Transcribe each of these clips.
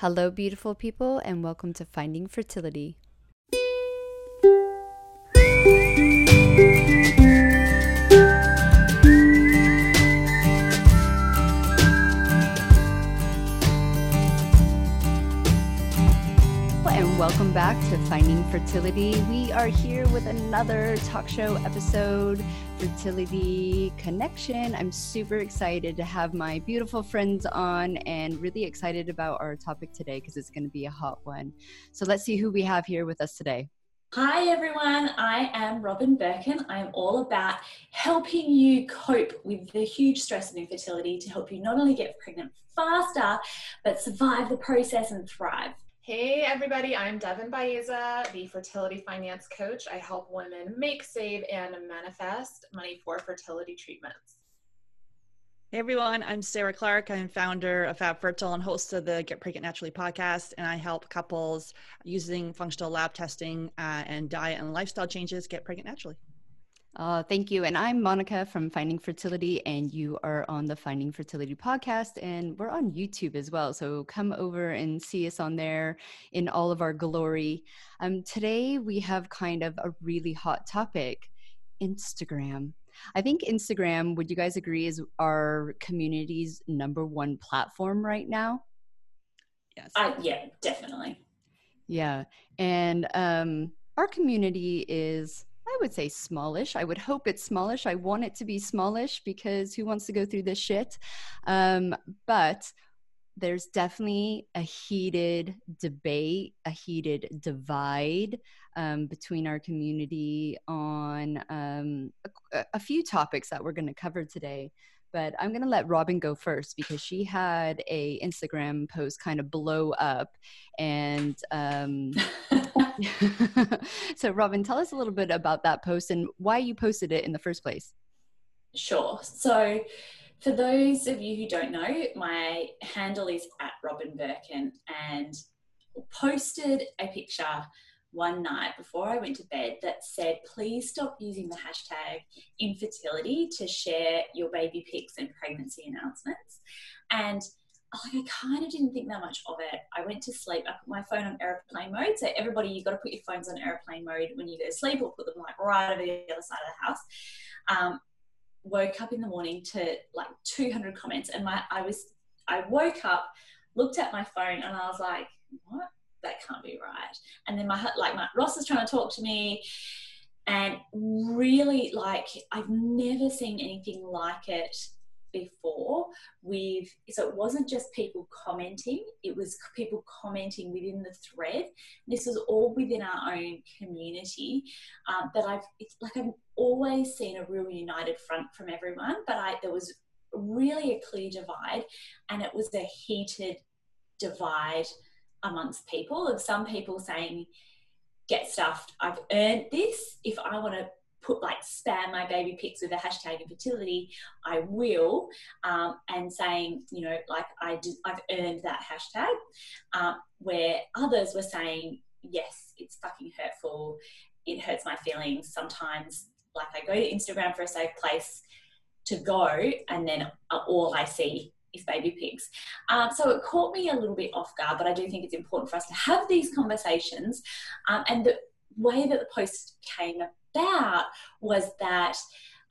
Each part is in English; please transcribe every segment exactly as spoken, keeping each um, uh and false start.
Hello, beautiful people, and welcome to Finding Fertility. Welcome back to Finding Fertility. We are here with another talk show episode, Fertility Connection. I'm super excited to have my beautiful friends on and really excited about our topic today because it's going to be a hot one. So let's see who we have here with us today. Hi everyone, I am Robin Birkin. I'm all about helping you cope with the huge stress of infertility to help you not only get pregnant faster, but survive the process and thrive. Hey everybody, I'm Devin Baeza, the fertility finance coach. I help women make, save, and manifest money for fertility treatments. Hey everyone, I'm Sarah Clark. I'm founder of Fab Fertile and host of the Get Pregnant Naturally podcast, and I help couples using functional lab testing uh, and diet and lifestyle changes get pregnant naturally. Uh, thank you. And I'm Monica from Finding Fertility, and you are on the Finding Fertility podcast, and we're on YouTube as well. So come over and see us on there in all of our glory. Um, today we have kind of a really hot topic, Instagram. I think Instagram, would you guys agree, is our community's number one platform right now? Yes. Uh, yeah, definitely. Yeah. And um, our community is... I would say smallish. I would hope it's smallish. I want it to be smallish because who wants to go through this shit? Um, but there's definitely a heated debate, a heated divide um, between our community on um, a, a few topics that we're going to cover today. But I'm going to let Robin go first because she had a Instagram post kind of blow up. And um, so Robin, tell us a little bit about that post and why you posted it in the first place. Sure. So for those of you who don't know, my handle is at Robin Birkin, and posted a picture one night before I went to bed that said, please stop using the hashtag infertility to share your baby pics and pregnancy announcements. And like, I kind of didn't think that much of it. I went to sleep. I put my phone on airplane mode. So everybody, you've got to put your phones on airplane mode when you go to sleep, or put them like right over the other side of the house. Um, woke up in the morning to like two hundred comments, and my I was I woke up, looked at my phone, and I was like, what? That can't be right. And then my like my Ross is trying to talk to me, and really, like, I've never seen anything like it before. We've so it wasn't just people commenting, it was people commenting within the thread. This is all within our own community, um, but I've it's like I've always seen a real united front from everyone, but I there was really a clear divide, and it was a heated divide amongst people, of some people saying, get stuffed, I've earned this. If I want to put like spam my baby pics with a hashtag infertility, I will, um, and saying, you know, like I did, I've earned that hashtag, um, where others were saying, yes, it's fucking hurtful, it hurts my feelings. Sometimes like I go to Instagram for a safe place to go, and then all I see is baby pics. Um, so it caught me a little bit off guard, but I do think it's important for us to have these conversations. Um, and the way that the post came about was that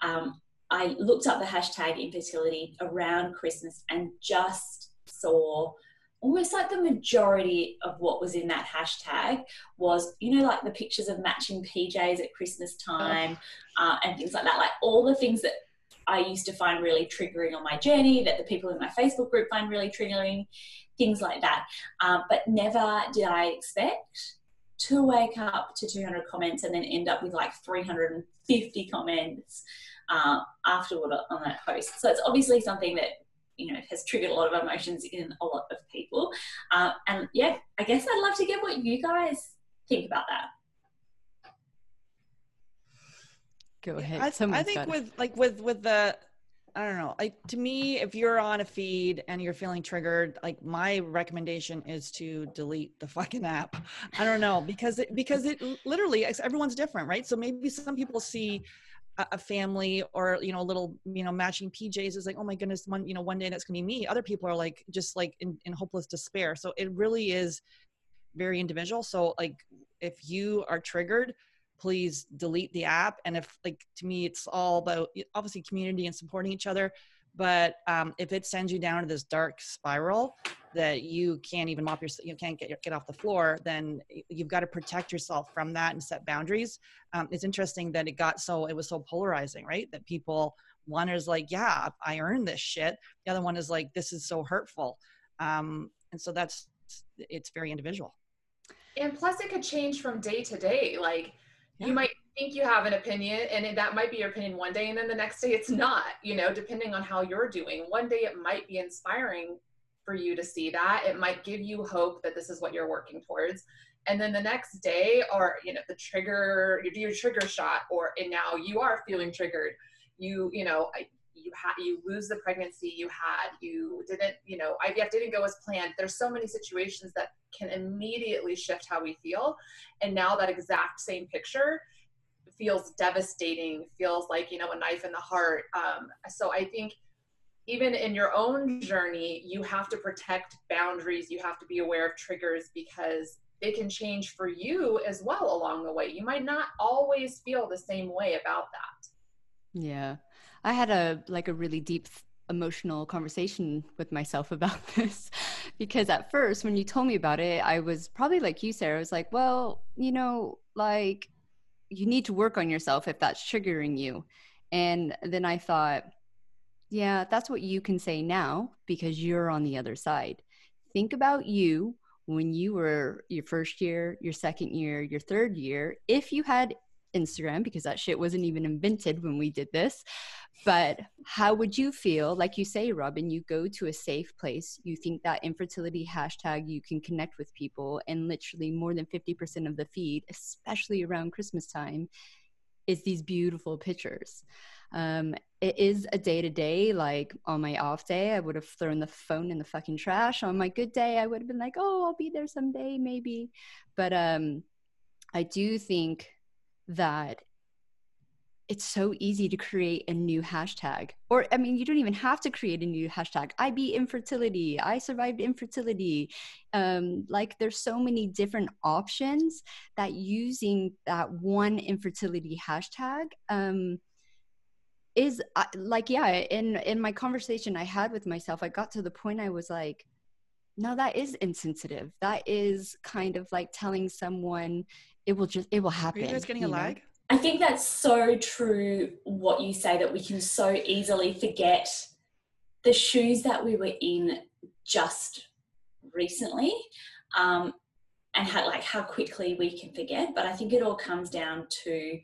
um, I looked up the hashtag infertility around Christmas and just saw almost like the majority of what was in that hashtag was, you know, like the pictures of matching P Js at Christmas time, uh, and things like that, like all the things that I used to find really triggering on my journey, that the people in my Facebook group find really triggering, things like that. Um, but never did I expect to wake up to two hundred comments and then end up with like three hundred fifty comments uh, afterward on that post. So it's obviously something that, you know, has triggered a lot of emotions in a lot of people. Uh, and yeah, I guess I'd love to get what you guys think about that. Go ahead. I, I think with like with with the I don't know, like, to me, if you're on a feed and you're feeling triggered, like my recommendation is to delete the fucking app. I don't know, because it because it literally, everyone's different, right? So maybe some people see a family or, you know, little, you know, matching P Js is like, oh my goodness, one, you know, one day that's going to be me. Other people are like, just like in, in hopeless despair. So it really is very individual. So like, if you are triggered, please delete the app. And if like, to me, it's all about obviously community and supporting each other. But um, if it sends you down to this dark spiral that you can't even mop your, you can't get, get off the floor, then you've got to protect yourself from that and set boundaries. Um, it's interesting that it got so, it was so polarizing, right? That people, one is like, yeah, I earned this shit. The other one is like, this is so hurtful. Um, and so that's, it's very individual. And plus it could change from day to day. Like yeah. you might think you have an opinion and that might be your opinion one day. And then the next day it's not, you know, depending on how you're doing. One day it might be inspiring for you to see that. It might give you hope that this is what you're working towards. And then the next day, or, you know, the trigger, you do your trigger shot, or, and now you are feeling triggered. You, you know, you had, you lose the pregnancy you had, you didn't, you know, I V F didn't go as planned. There's so many situations that can immediately shift how we feel. And now that exact same picture feels devastating, feels like, you know, a knife in the heart. Um, so I think even in your own journey, you have to protect boundaries. You have to be aware of triggers because they can change for you as well along the way. You might not always feel the same way about that. Yeah. I had a, like a really deep emotional conversation with myself about this because at first when you told me about it, I was probably like you, Sarah. I was like, well, you know, like you need to work on yourself if that's triggering you. And then I thought, yeah, that's what you can say now because you're on the other side. Think about you when you were your first year, your second year, your third year, if you had Instagram, because that shit wasn't even invented when we did this. But how would you feel? Like you say, Robin, you go to a safe place. You think that infertility hashtag, you can connect with people, and literally more than fifty percent of the feed, especially around Christmas time, is these beautiful pictures. Um, it is a day-to-day, like on my off day, I would have thrown the phone in the fucking trash. On my good day, I would have been like, oh, I'll be there someday, maybe. But um, I do think that it's so easy to create a new hashtag. Or, I mean, you don't even have to create a new hashtag. I beat infertility. I survived infertility. Um, like there's so many different options that using that one infertility hashtag um, is uh, like, yeah, in, in my conversation I had with myself, I got to the point I was like, no, that is insensitive. That is kind of like telling someone it will just, it will happen. Are you guys getting a lag? I think that's so true, what you say, that we can so easily forget the shoes that we were in just recently, um, and how, like how quickly we can forget. But I think it all comes down to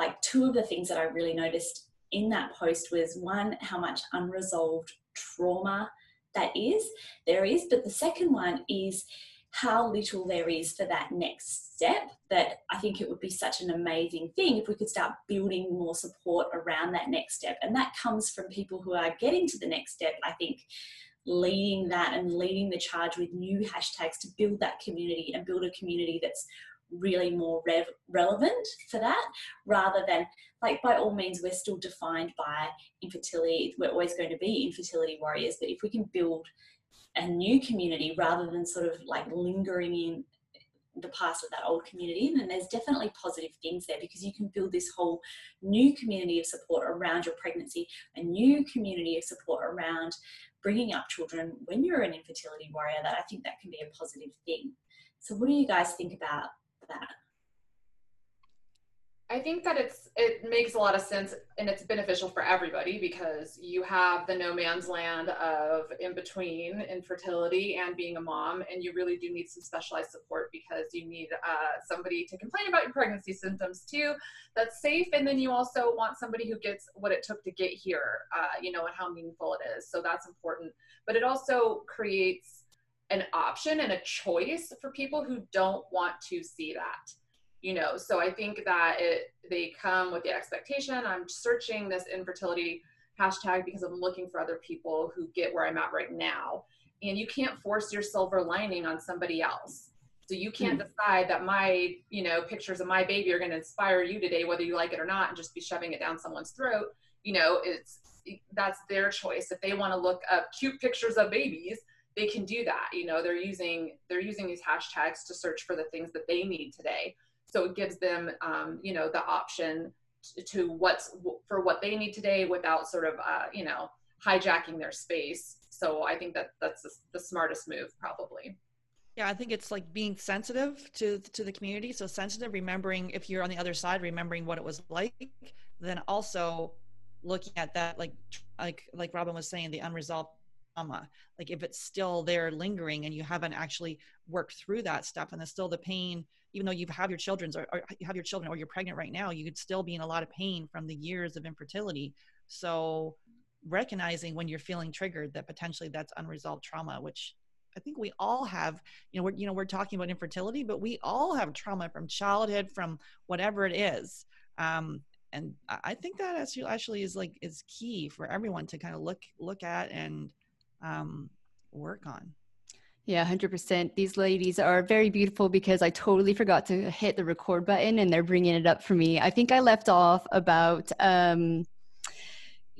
like two of the things that I really noticed in that post was one, how much unresolved trauma that is, there is. But the second one is how little there is for that next step, that I think it would be such an amazing thing if we could start building more support around that next step. And that comes from people who are getting to the next step, I think, leading that and leading the charge with new hashtags to build that community and build a community that's really more rev- relevant for that, rather than like, by all means, we're still defined by infertility. We're always going to be infertility warriors, but if we can build a new community rather than sort of like lingering in the past of that old community, then there's definitely positive things there, because you can build this whole new community of support around your pregnancy, a new community of support around bringing up children when you're an infertility warrior. That I think that can be a positive thing. So what do you guys think about that? I think that it's, it makes a lot of sense, and it's beneficial for everybody, because you have the no man's land of in between infertility and being a mom, and you really do need some specialized support, because you need uh, somebody to complain about your pregnancy symptoms too, that's safe, and then you also want somebody who gets what it took to get here, uh, you know, and how meaningful it is. So that's important. But it also creates an option and a choice for people who don't want to see that. You know, so I think that it, they come with the expectation, I'm searching this infertility hashtag because I'm looking for other people who get where I'm at right now. And you can't force your silver lining on somebody else. So you can't decide that my, you know, pictures of my baby are going to inspire you today, whether you like it or not, and just be shoving it down someone's throat. You know, it's, that's their choice. If they want to look up cute pictures of babies, they can do that. You know, they're using, they're using these hashtags to search for the things that they need today. So it gives them, um, you know, the option to, to what's for what they need today without sort of, uh, you know, hijacking their space. So I think that that's the, the smartest move probably. Yeah, I think it's like being sensitive to, to the community. So sensitive, remembering if you're on the other side, remembering what it was like, then also looking at that, like, like, like Robin was saying, the unresolved trauma, like if it's still there lingering and you haven't actually worked through that stuff, and there's still the pain, even though you have your children's or, or you have your children or you're pregnant right now, you could still be in a lot of pain from the years of infertility. So recognizing when you're feeling triggered that potentially that's unresolved trauma, which I think we all have, you know, we're, you know, we're talking about infertility, but we all have trauma from childhood, from whatever it is. Um, and I think that actually, actually is like, is key for everyone to kind of look, look at and um, work on. Yeah, one hundred percent. These ladies are very beautiful because I totally forgot to hit the record button and they're bringing it up for me. I think I left off about, um,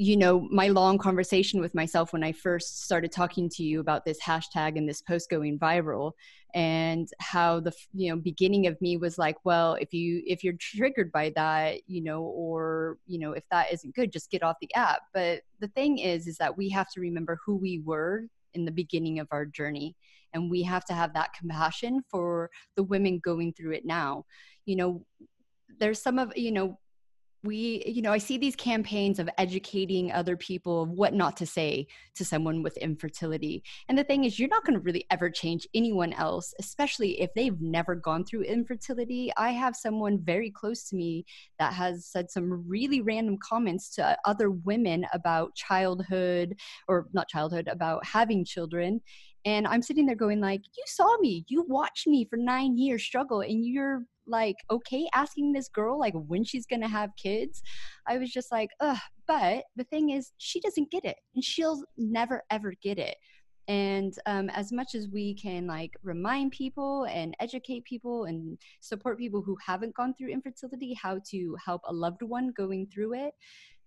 you know, my long conversation with myself when I first started talking to you about this hashtag and this post going viral, and how the, you know, beginning of me was like, well, if you, if you're triggered by that, you know, or, you know, if that isn't good, just get off the app. But the thing is, is that we have to remember who we were in the beginning of our journey. And we have to have that compassion for the women going through it now. You know, there's some of, you know, We, you know, I see these campaigns of educating other people of what not to say to someone with infertility. And the thing is, you're not going to really ever change anyone else, especially if they've never gone through infertility. I have someone very close to me that has said some really random comments to other women about childhood, or not childhood, about having children. And I'm sitting there going like, you saw me, you watched me for nine years struggle, and you're like, okay, asking this girl like when she's gonna have kids. I was just like, ugh. But the thing is, she doesn't get it, and she'll never ever get it. And um, as much as we can like remind people and educate people and support people who haven't gone through infertility, how to help a loved one going through it,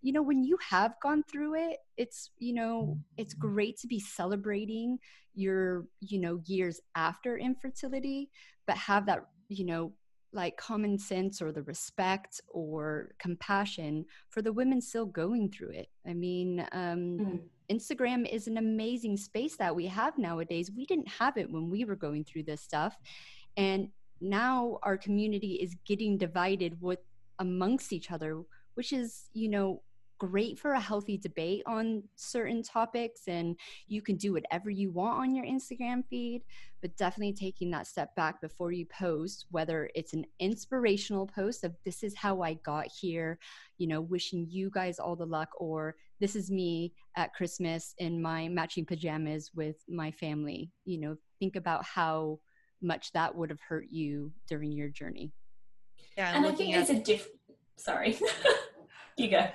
you know, when you have gone through it, it's, you know, it's great to be celebrating your, you know, years after infertility, but have that, you know, like common sense or the respect or compassion for the women still going through it. I mean, um, mm. Instagram is an amazing space that we have nowadays. We didn't have it when we were going through this stuff. And now our community is getting divided with amongst each other, which is, you know, great for a healthy debate on certain topics, and you can do whatever you want on your Instagram feed, but definitely taking that step back before you post, whether it's an inspirational post of this is how I got here, you know, wishing you guys all the luck, or this is me at Christmas in my matching pajamas with my family. You know, think about how much that would have hurt you during your journey. Yeah, and, and I think at- there's a diff. Sorry, you go.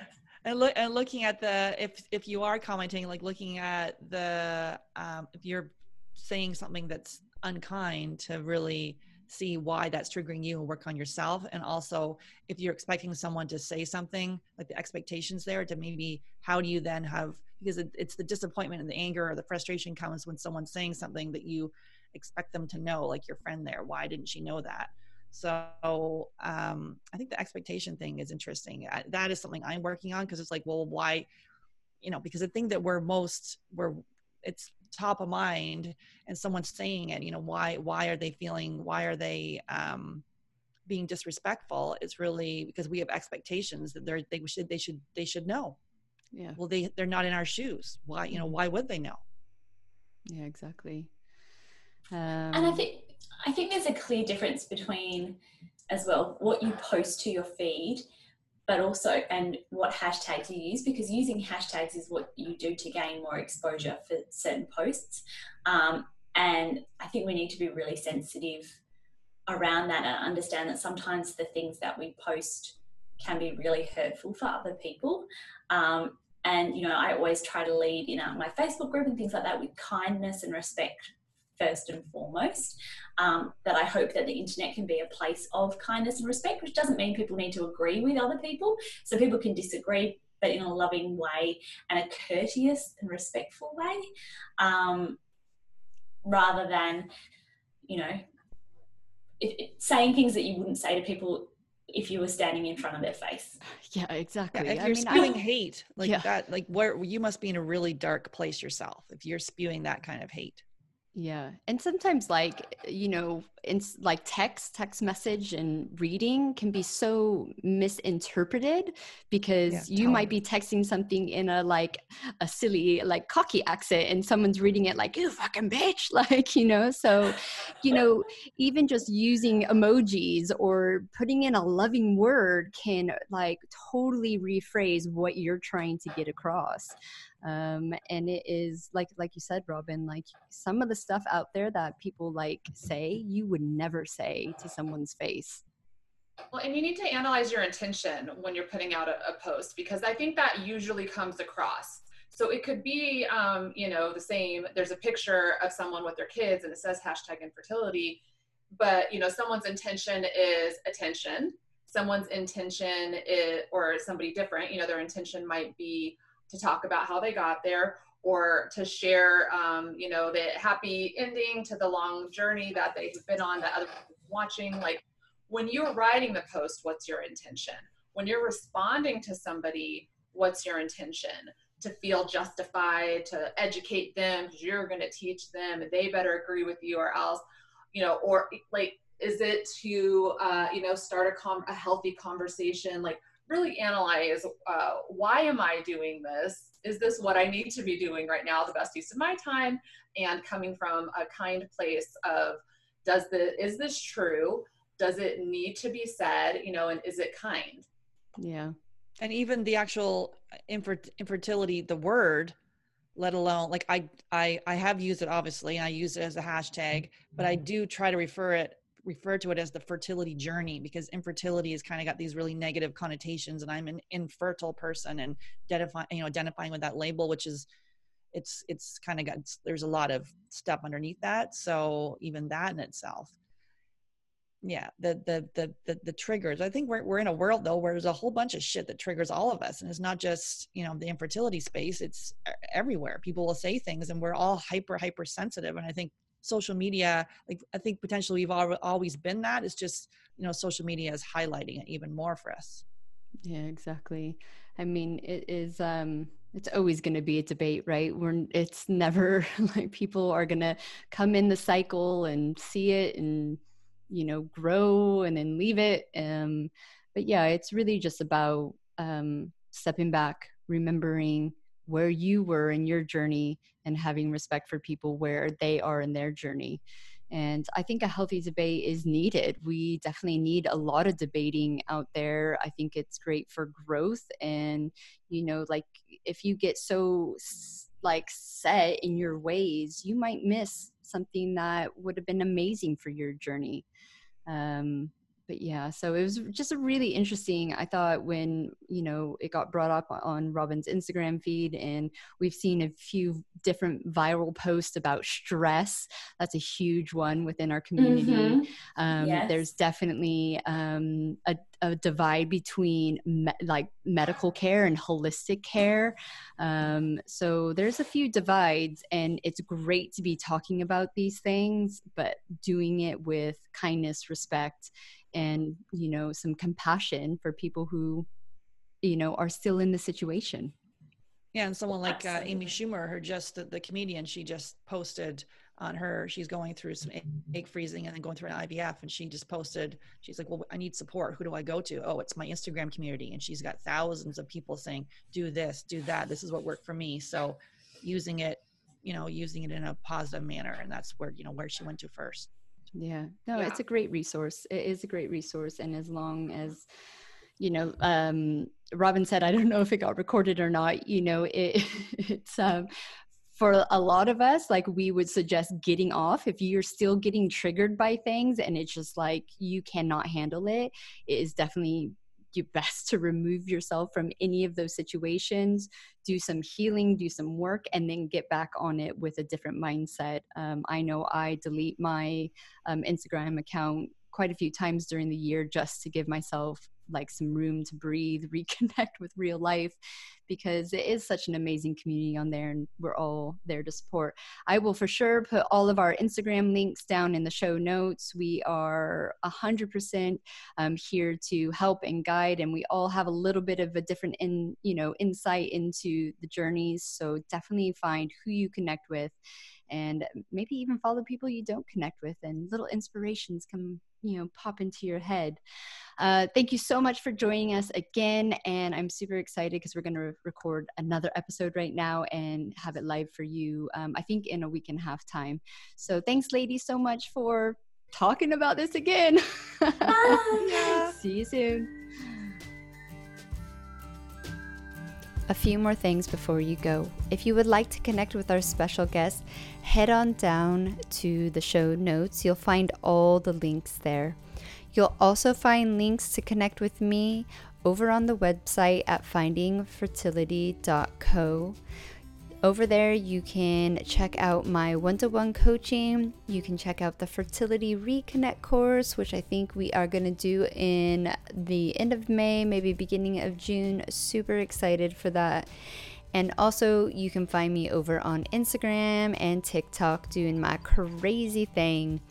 And, look, and looking at the, if if you are commenting, like looking at the, um, if you're saying something that's unkind, to really see why that's triggering you and work on yourself. And also if you're expecting someone to say something, like the expectations there, to maybe how do you then have, because it, it's the disappointment and the anger or the frustration comes when someone's saying something that you expect them to know, like your friend there, why didn't she know that? So um, I think the expectation thing is interesting. I, that is something I'm working on, because it's like, well, why, you know, because the thing that we're most, we're, it's top of mind, and someone's saying it, you know, why, why are they feeling, why are they um, being disrespectful? It's really because we have expectations that they're, they should, they should, they should know. Yeah. Well, they, they're not in our shoes. Why, you know, why would they know? Yeah, exactly. Um, and I think, I think there's a clear difference between as well what you post to your feed, but also and what hashtags you use, because using hashtags is what you do to gain more exposure for certain posts. Um, and I think we need to be really sensitive around that and understand that sometimes the things that we post can be really hurtful for other people. Um, and, you know, I always try to lead in you know, my Facebook group and things like that with kindness and respect first and foremost, um, that I hope that the internet can be a place of kindness and respect, which doesn't mean people need to agree with other people. So people can disagree, but in a loving way and a courteous and respectful way, um, rather than, you know, it, it, saying things that you wouldn't say to people if you were standing in front of their face. Yeah, exactly. Yeah, if I you're mean, spewing I, hate like yeah. that, like where you must be in a really dark place yourself if you're spewing that kind of hate. Yeah. And sometimes, like, you know, in, like text, text message and reading can be so misinterpreted, because yeah, you totally. might be texting something in a, like a silly, like cocky accent, and someone's reading it like, you fucking bitch. Like, you know, so, you know, even just using emojis or putting in a loving word can like totally rephrase what you're trying to get across. Um, and it is like, like you said, Robin, like some of the stuff out there that people like say, you would never say to someone's face. Well, and you need to analyze your intention when you're putting out a, a post, because I think that usually comes across. So it could be, um, you know, the same, there's a picture of someone with their kids and it says hashtag infertility, but you know, someone's intention is attention. Someone's intention is, or somebody different, you know, their intention might be to talk about how they got there, or to share, um, you know, the happy ending to the long journey that they've been on that other people are watching. Like, when you're writing the post, what's your intention? When you're responding to somebody, what's your intention? To feel justified, to educate them, because you're going to teach them, and they better agree with you or else, you know, or like, is it to, uh, you know, start a, com- a healthy conversation? Like, really analyze, uh, why am I doing this? Is this what I need to be doing right now? The best use of my time, and coming from a kind place of, does the, is this true? Does it need to be said, you know, and is it kind? Yeah. And even the actual infer- infertility, the word, let alone, like I, I, I have used it, obviously, and I use it as a hashtag, but I do try to refer it refer to it as the fertility journey, because infertility has kind of got these really negative connotations, and I'm an infertile person, and identifying, you know, identifying with that label, which is, it's, it's kind of got, there's a lot of stuff underneath that. So even that in itself, yeah, the, the, the, the, the triggers, I think we're, we're in a world though, where there's a whole bunch of shit that triggers all of us. And it's not just, you know, the infertility space, it's everywhere. People will say things and we're all hyper, hyper sensitive. And I think social media, like I think potentially we've all, always been that. It's just, you know, social media is highlighting it even more for us. Yeah, exactly. I mean, it is, um, it's always going to be a debate, right? We're, it's never like people are going to come in the cycle and see it and, you know, grow and then leave it. Um, but yeah, it's really just about um, stepping back, remembering where you were in your journey, and having respect for people where they are in their journey. And I think a healthy debate is needed. We definitely need a lot of debating out there. I think it's great for growth. And, you know, like if you get so like set in your ways, you might miss something that would have been amazing for your journey. Um, But yeah, so it was just a really interesting, I thought, when, you know, it got brought up on Robin's Instagram feed, and we've seen a few different viral posts about stress. That's a huge one within our community. Mm-hmm. Um, yes. There's definitely um, a, a divide between me- like medical care and holistic care. Um, so there's a few divides, and it's great to be talking about these things, but doing it with kindness, respect, and, you know, some compassion for people who, you know, are still in the situation. Yeah. And someone like uh, Amy Schumer, her just the, the comedian, she just posted on her, she's going through some egg, egg freezing and then going through an I V F. And she just posted, she's like, well, I need support. Who do I go to? Oh, it's my Instagram community. And she's got thousands of people saying, do this, do that. This is what worked for me. So using it, you know, using it in a positive manner. And that's where, you know, where she went to first. Yeah, no, yeah. It's a great resource. It is a great resource. And as long as, you know, um, Robin said, I don't know if it got recorded or not, you know, it, it's um, for a lot of us, like we would suggest getting off. If you're still getting triggered by things and it's just like, you cannot handle it, it is definitely your best to remove yourself from any of those situations, do some healing, do some work, and then get back on it with a different mindset. Um, I know I delete my um, Instagram account quite a few times during the year just to give myself like some room to breathe, reconnect with real life, because it is such an amazing community on there and we're all there to support. I will for sure put all of our Instagram links down in the show notes. We are one hundred percent um, here to help and guide, and we all have a little bit of a different in, you know, insight into the journeys. So definitely find who you connect with, and maybe even follow people you don't connect with, and little inspirations come, you know, pop into your head. Uh, thank you so much for joining us again. And I'm super excited because we're going to re- record another episode right now and have it live for you, um, I think in a week and a half time. So thanks, ladies, so much for talking about this again. Bye. See you soon. A few more things before you go. If you would like to connect with our special guest, head on down to the show notes. You'll find all the links there. You'll also find links to connect with me over on the website at finding fertility dot co. Over there, you can check out my one-to-one coaching. You can check out the Fertility Reconnect course, which I think we are going to do in the end of May, maybe beginning of June. Super excited for that. And also, you can find me over on Instagram and TikTok doing my crazy thing.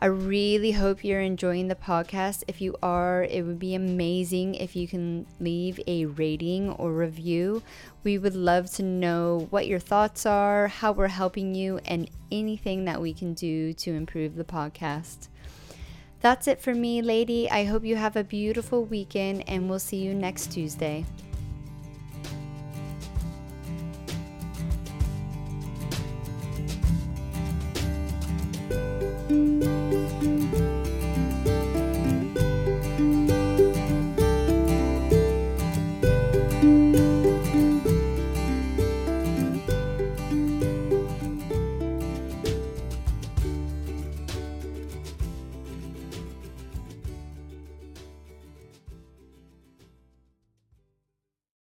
I really hope you're enjoying the podcast. If you are, it would be amazing if you can leave a rating or review. We would love to know what your thoughts are, how we're helping you, and anything that we can do to improve the podcast. That's it for me, lady. I hope you have a beautiful weekend, and we'll see you next Tuesday.